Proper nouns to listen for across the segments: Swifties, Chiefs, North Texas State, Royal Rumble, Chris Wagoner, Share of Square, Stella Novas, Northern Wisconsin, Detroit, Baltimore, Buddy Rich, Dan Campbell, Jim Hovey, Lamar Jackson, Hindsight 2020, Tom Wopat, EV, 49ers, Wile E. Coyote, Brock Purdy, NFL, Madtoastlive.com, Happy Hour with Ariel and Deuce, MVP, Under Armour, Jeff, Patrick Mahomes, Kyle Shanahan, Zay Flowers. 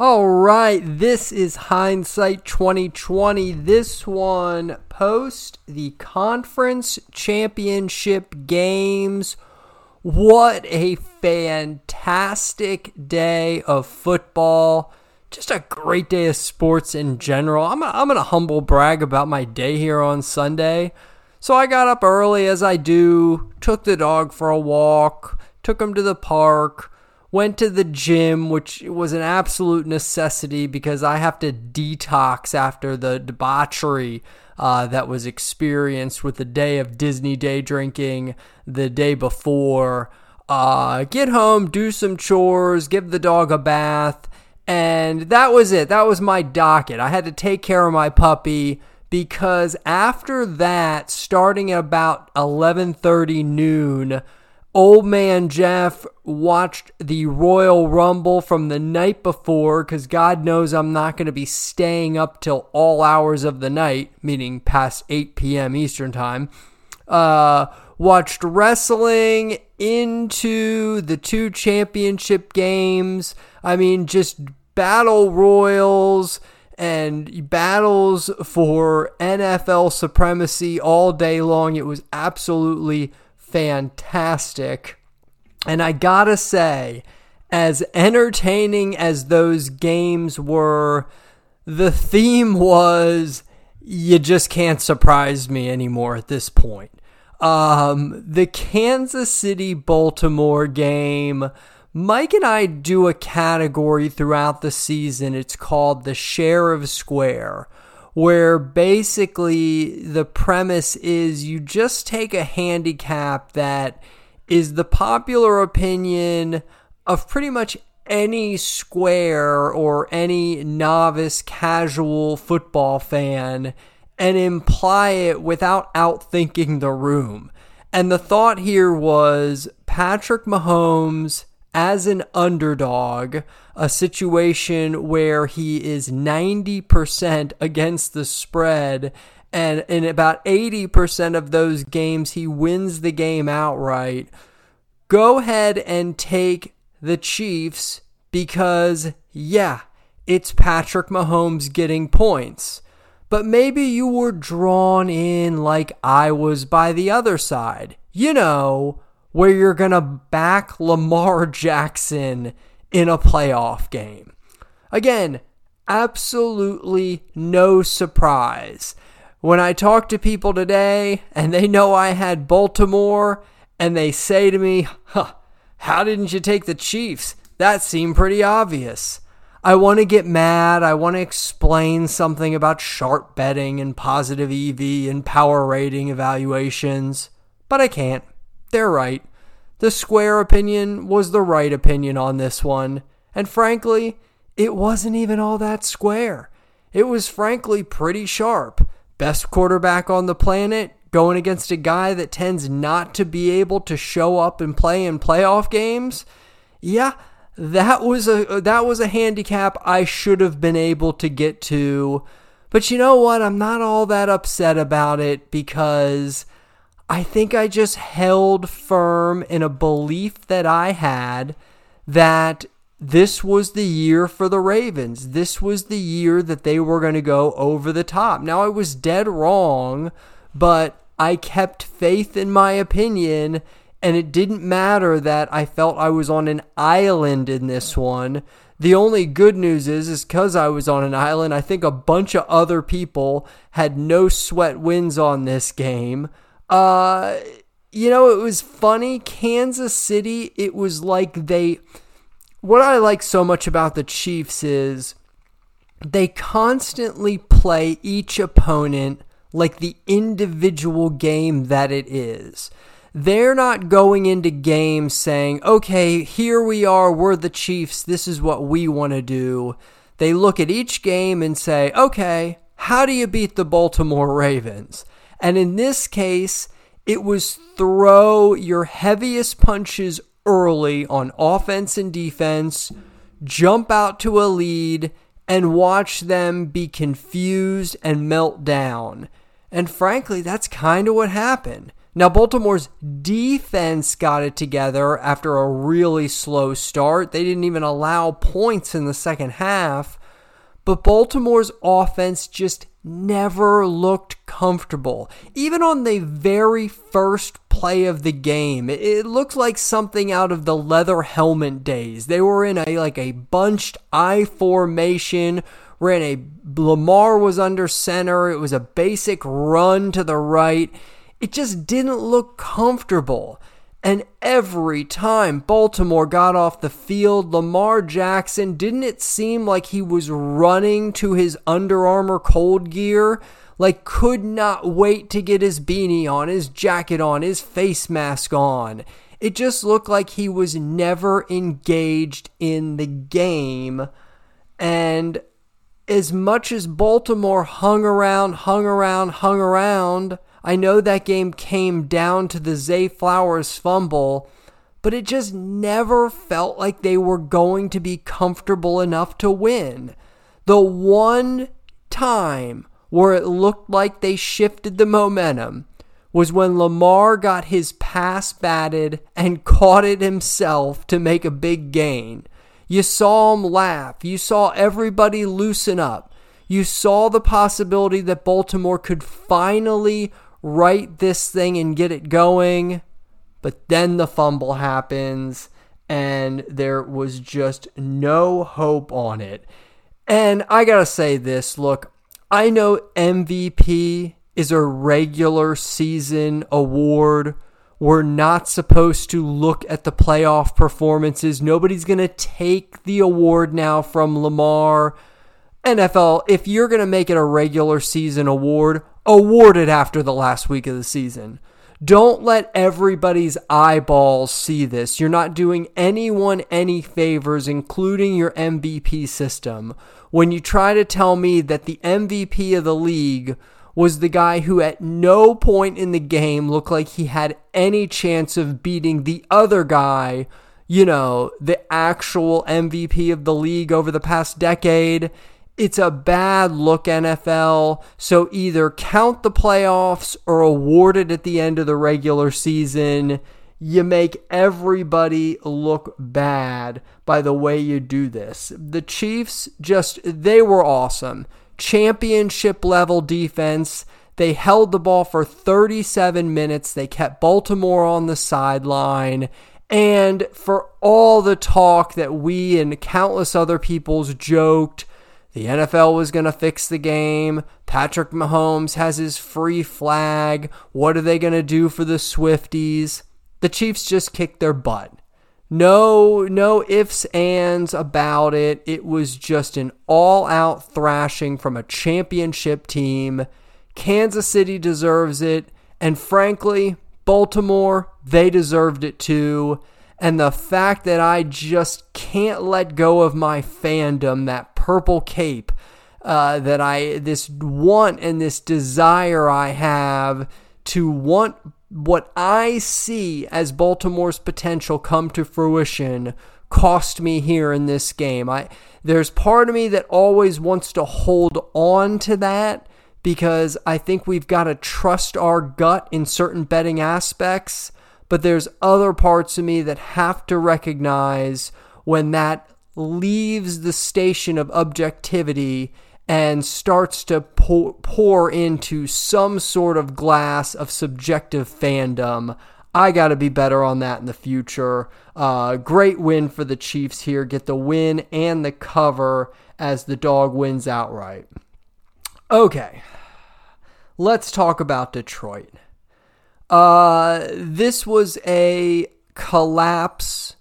All right, this is Hindsight 2020. This one post the conference championship games. What a fantastic day of football. Just a great day of sports in general. I'm going to humble brag about my day here on Sunday. So I got up early as I do, took the dog for a walk, took him to the park, went to the gym, which was an absolute necessity because I have to detox after the debauchery that was experienced with the day of Disney day drinking the day before. Get home, do some chores, give the dog a bath, and that was it. That was my docket. I had to take care of my puppy because after that, starting at about 11:30 noon, old man Jeff watched the Royal Rumble from the night before because God knows I'm not going to be staying up till all hours of the night, meaning past 8 p.m. Eastern time. Watched wrestling into the two championship games. I mean, just battle royals and battles for NFL supremacy all day long. It was absolutely fantastic. And I gotta say, as entertaining as those games were, the theme was, you just can't surprise me anymore at this point. The Kansas City-Baltimore game, Mike and I do a category throughout the season. It's called the Share of Square, where basically the premise is you just take a handicap that is the popular opinion of pretty much any square or any novice casual football fan and imply it without outthinking the room. And the thought here was Patrick Mahomes as an underdog, a situation where he is 90% against the spread, and in about 80% of those games, he wins the game outright. Go ahead and take the Chiefs because, yeah, it's Patrick Mahomes getting points. But maybe you were drawn in like I was by the other side. You know, where you're going to back Lamar Jackson in a playoff game. Again, absolutely no surprise. When I talk to people today and they know I had Baltimore and they say to me, how didn't you take the Chiefs? That seemed pretty obvious. I want to get mad. I want to explain something about sharp betting and positive EV and power rating evaluations, but I can't. They're right. The square opinion was the right opinion on this one. And frankly, it wasn't even all that square. It was frankly pretty sharp. Best quarterback on the planet going against a guy that tends not to be able to show up and play in playoff games. Yeah, that was a handicap I should have been able to get to. But you know what? I'm not all that upset about it because I think I just held firm in a belief that I had that this was the year for the Ravens. This was the year that they were going to go over the top. Now, I was dead wrong, but I kept faith in my opinion, and it didn't matter that I felt I was on an island in this one. The only good news is because I was on an island, I think a bunch of other people had no sweat wins on this game. You know, it was funny. Kansas City, it was like what I like so much about the Chiefs is they constantly play each opponent like the individual game that it is. They're not going into games saying, okay, here we are, we're the Chiefs, this is what we want to do. They look at each game and say, okay, how do you beat the Baltimore Ravens? And in this case, it was throw your heaviest punches early on offense and defense, jump out to a lead, and watch them be confused and melt down. And frankly, that's kind of what happened. Now, Baltimore's defense got it together after a really slow start. They didn't even allow points in the second half, but Baltimore's offense just never looked comfortable. Even on the very first play of the game, it looked like something out of the leather helmet days. They were in a bunched I formation. Lamar was under center. It was a basic run to the right. It just didn't look comfortable. And every time Baltimore got off the field, Lamar Jackson, didn't it seem like he was running to his Under Armour cold gear? Could not wait to get his beanie on, his jacket on, his face mask on. It just looked like he was never engaged in the game. And as much as Baltimore hung around, I know that game came down to the Zay Flowers fumble, but it just never felt like they were going to be comfortable enough to win. The one time where it looked like they shifted the momentum was when Lamar got his pass batted and caught it himself to make a big gain. You saw him laugh. You saw everybody loosen up. You saw the possibility that Baltimore could finally right this thing and get it going, but then the fumble happens and there was just no hope on it. And I gotta say this, look, I know MVP is a regular season award. We're not supposed to look at the playoff performances. Nobody's gonna take the award now from Lamar. NFL, if you're gonna make it a regular season award, award it after the last week of the season. Don't let everybody's eyeballs see this. You're not doing anyone any favors, including your MVP system, when you try to tell me that the MVP of the league was the guy who at no point in the game looked like he had any chance of beating the other guy, the actual MVP of the league over the past decade. It's a bad look, NFL, so either count the playoffs or award it at the end of the regular season. You make everybody look bad by the way you do this. The Chiefs, they were awesome. Championship-level defense. They held the ball for 37 minutes. They kept Baltimore on the sideline. And for all the talk that we and countless other people's joked, the NFL was going to fix the game. Patrick Mahomes has his free flag. What are they going to do for the Swifties? The Chiefs just kicked their butt. No ifs, ands about it. It was just an all-out thrashing from a championship team. Kansas City deserves it. And frankly, Baltimore, they deserved it too. And the fact that I just can't let go of my fandom, that purple cape, this want and this desire I have to want what I see as Baltimore's potential come to fruition, cost me here in this game. There's part of me that always wants to hold on to that because I think we've got to trust our gut in certain betting aspects. But there's other parts of me that have to recognize when that leaves the station of objectivity and starts to pour into some sort of glass of subjective fandom. I got to be better on that in the future. Great win for the Chiefs here. Get the win and the cover as the dog wins outright. Okay, let's talk about Detroit. This was a collapse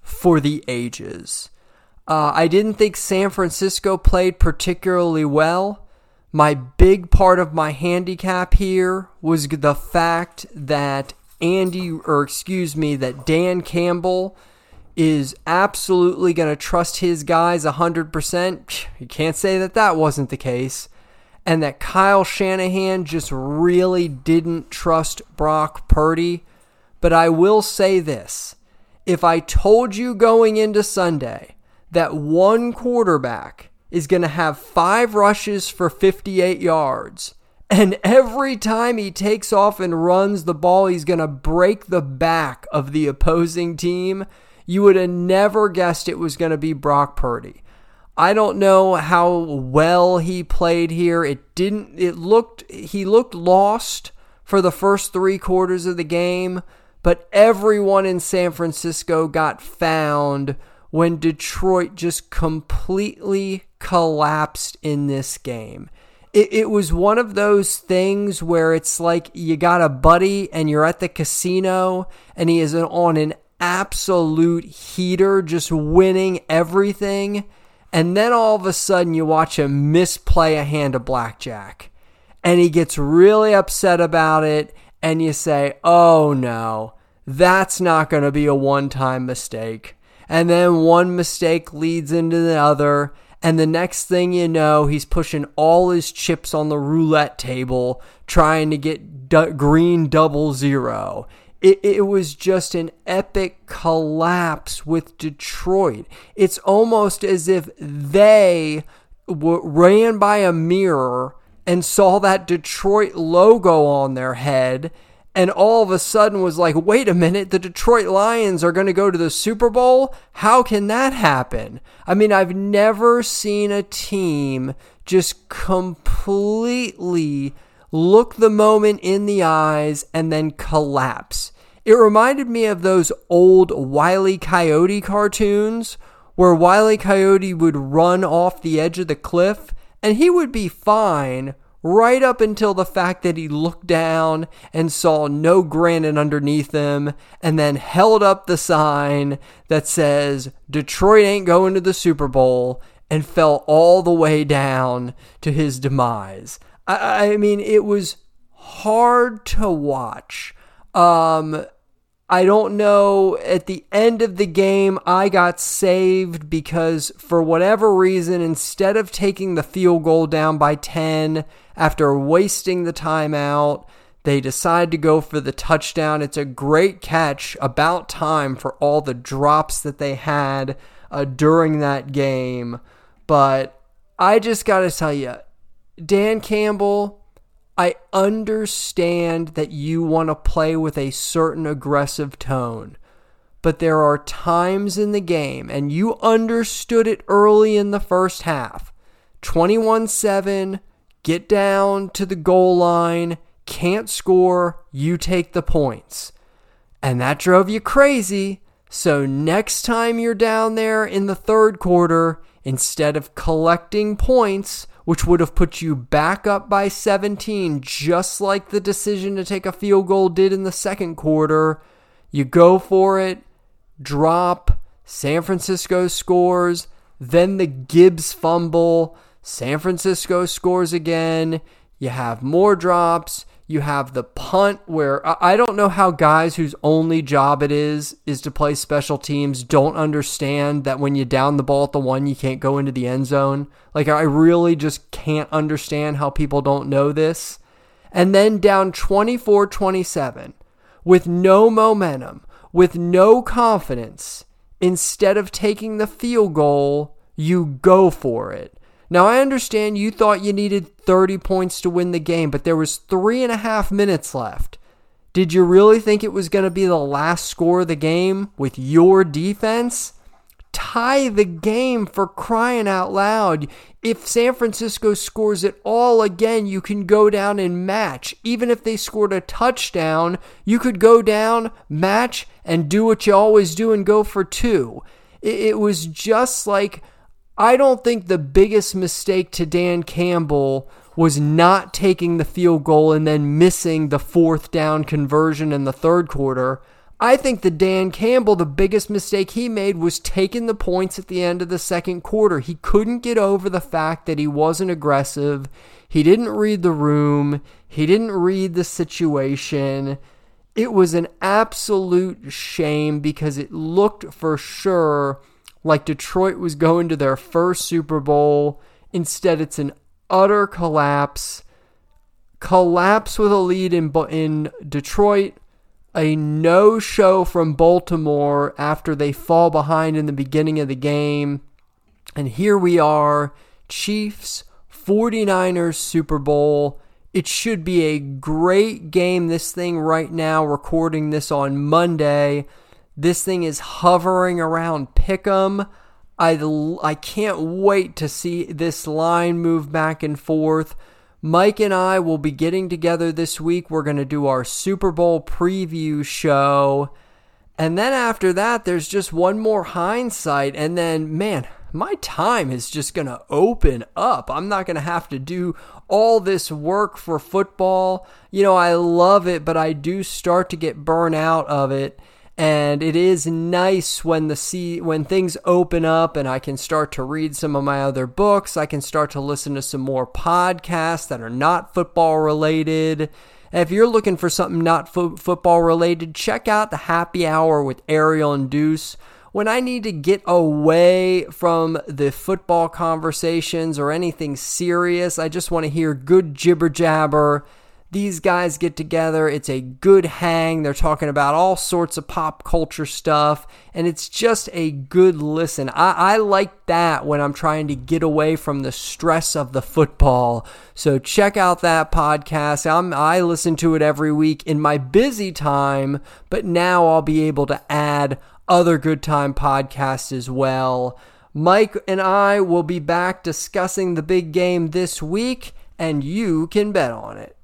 for the ages. I didn't think San Francisco played particularly well. My big part of my handicap here was the fact that Dan Campbell is absolutely going to trust his guys 100%. You can't say that wasn't the case. And that Kyle Shanahan just really didn't trust Brock Purdy. But I will say this. If I told you going into Sunday that one quarterback is going to have 5 rushes for 58 yards And every time he takes off and runs the ball, he's going to break the back of the opposing team. You would have never guessed it was going to be Brock Purdy. I don't know how well he played here. He looked lost for the first three quarters of the game, but everyone in San Francisco got found when Detroit just completely collapsed in this game. It was one of those things where it's like you got a buddy and you're at the casino and he is on an absolute heater, just winning everything. And then all of a sudden you watch him misplay a hand of blackjack and he gets really upset about it. And you say, oh no, that's not going to be a one-time mistake. And then one mistake leads into the other. And the next thing you know, he's pushing all his chips on the roulette table, trying to get green 00. It was just an epic collapse with Detroit. It's almost as if they ran by a mirror and saw that Detroit logo on their head and all of a sudden was like, wait a minute, the Detroit Lions are going to go to the Super Bowl? How can that happen? I mean, I've never seen a team just completely look the moment in the eyes and then collapse. It reminded me of those old Wile E. Coyote cartoons where Wile E. Coyote would run off the edge of the cliff and he would be fine right up until the fact that he looked down and saw no granite underneath him and then held up the sign that says, Detroit ain't going to the Super Bowl, and fell all the way down to his demise. I mean, it was hard to watch. I don't know. At the end of the game, I got saved because for whatever reason, instead of taking the field goal down by 10 after wasting the timeout, they decide to go for the touchdown. It's a great catch, about time for all the drops that they had during that game. But I just got to tell you, Dan Campbell, I understand that you want to play with a certain aggressive tone, but there are times in the game, and you understood it early in the first half. 21-7, get down to the goal line, can't score, you take the points. And that drove you crazy. So next time you're down there in the third quarter, instead of collecting points, which would have put you back up by 17, just like the decision to take a field goal did in the second quarter, you go for it, drop, San Francisco scores, then the Gibbs fumble, San Francisco scores again, you have more drops, you have the punt where, I don't know how guys whose only job it is to play special teams don't understand that when you down the ball at the one, you can't go into the end zone. Like, I really just can't understand how people don't know this. And then down 24-27 with no momentum, with no confidence, instead of taking the field goal, you go for it. Now, I understand you thought you needed 30 points to win the game, but there was 3.5 minutes left. Did you really think it was going to be the last score of the game with your defense? Tie the game, for crying out loud. If San Francisco scores it all again, you can go down and match. Even if they scored a touchdown, you could go down, match, and do what you always do and go for two. It was just like, I don't think the biggest mistake to Dan Campbell was not taking the field goal and then missing the fourth down conversion in the third quarter. I think the Dan Campbell, the biggest mistake he made was taking the points at the end of the second quarter. He couldn't get over the fact that he wasn't aggressive. He didn't read the room. He didn't read the situation. It was an absolute shame because it looked for sure like Detroit was going to their first Super Bowl. Instead, it's an utter collapse. Collapse with a lead in Detroit. A no-show from Baltimore after they fall behind in the beginning of the game. And here we are, Chiefs, 49ers Super Bowl. It should be a great game. This thing right now, recording this on Monday, this thing is hovering around Pick'em. I can't wait to see this line move back and forth. Mike and I will be getting together this week. We're going to do our Super Bowl preview show. And then after that, there's just one more hindsight. And then, man, my time is just going to open up. I'm not going to have to do all this work for football. You know, I love it, but I do start to get burnt out of it. And it is nice when when things open up and I can start to read some of my other books. I can start to listen to some more podcasts that are not football related. And if you're looking for something not football related, check out the Happy Hour with Ariel and Deuce. When I need to get away from the football conversations or anything serious, I just want to hear good jibber jabber. These guys get together. It's a good hang. They're talking about all sorts of pop culture stuff, and it's just a good listen. I like that when I'm trying to get away from the stress of the football. So check out that podcast. I listen to it every week in my busy time, but now I'll be able to add other good time podcasts as well. Mike and I will be back discussing the big game this week, and you can bet on it.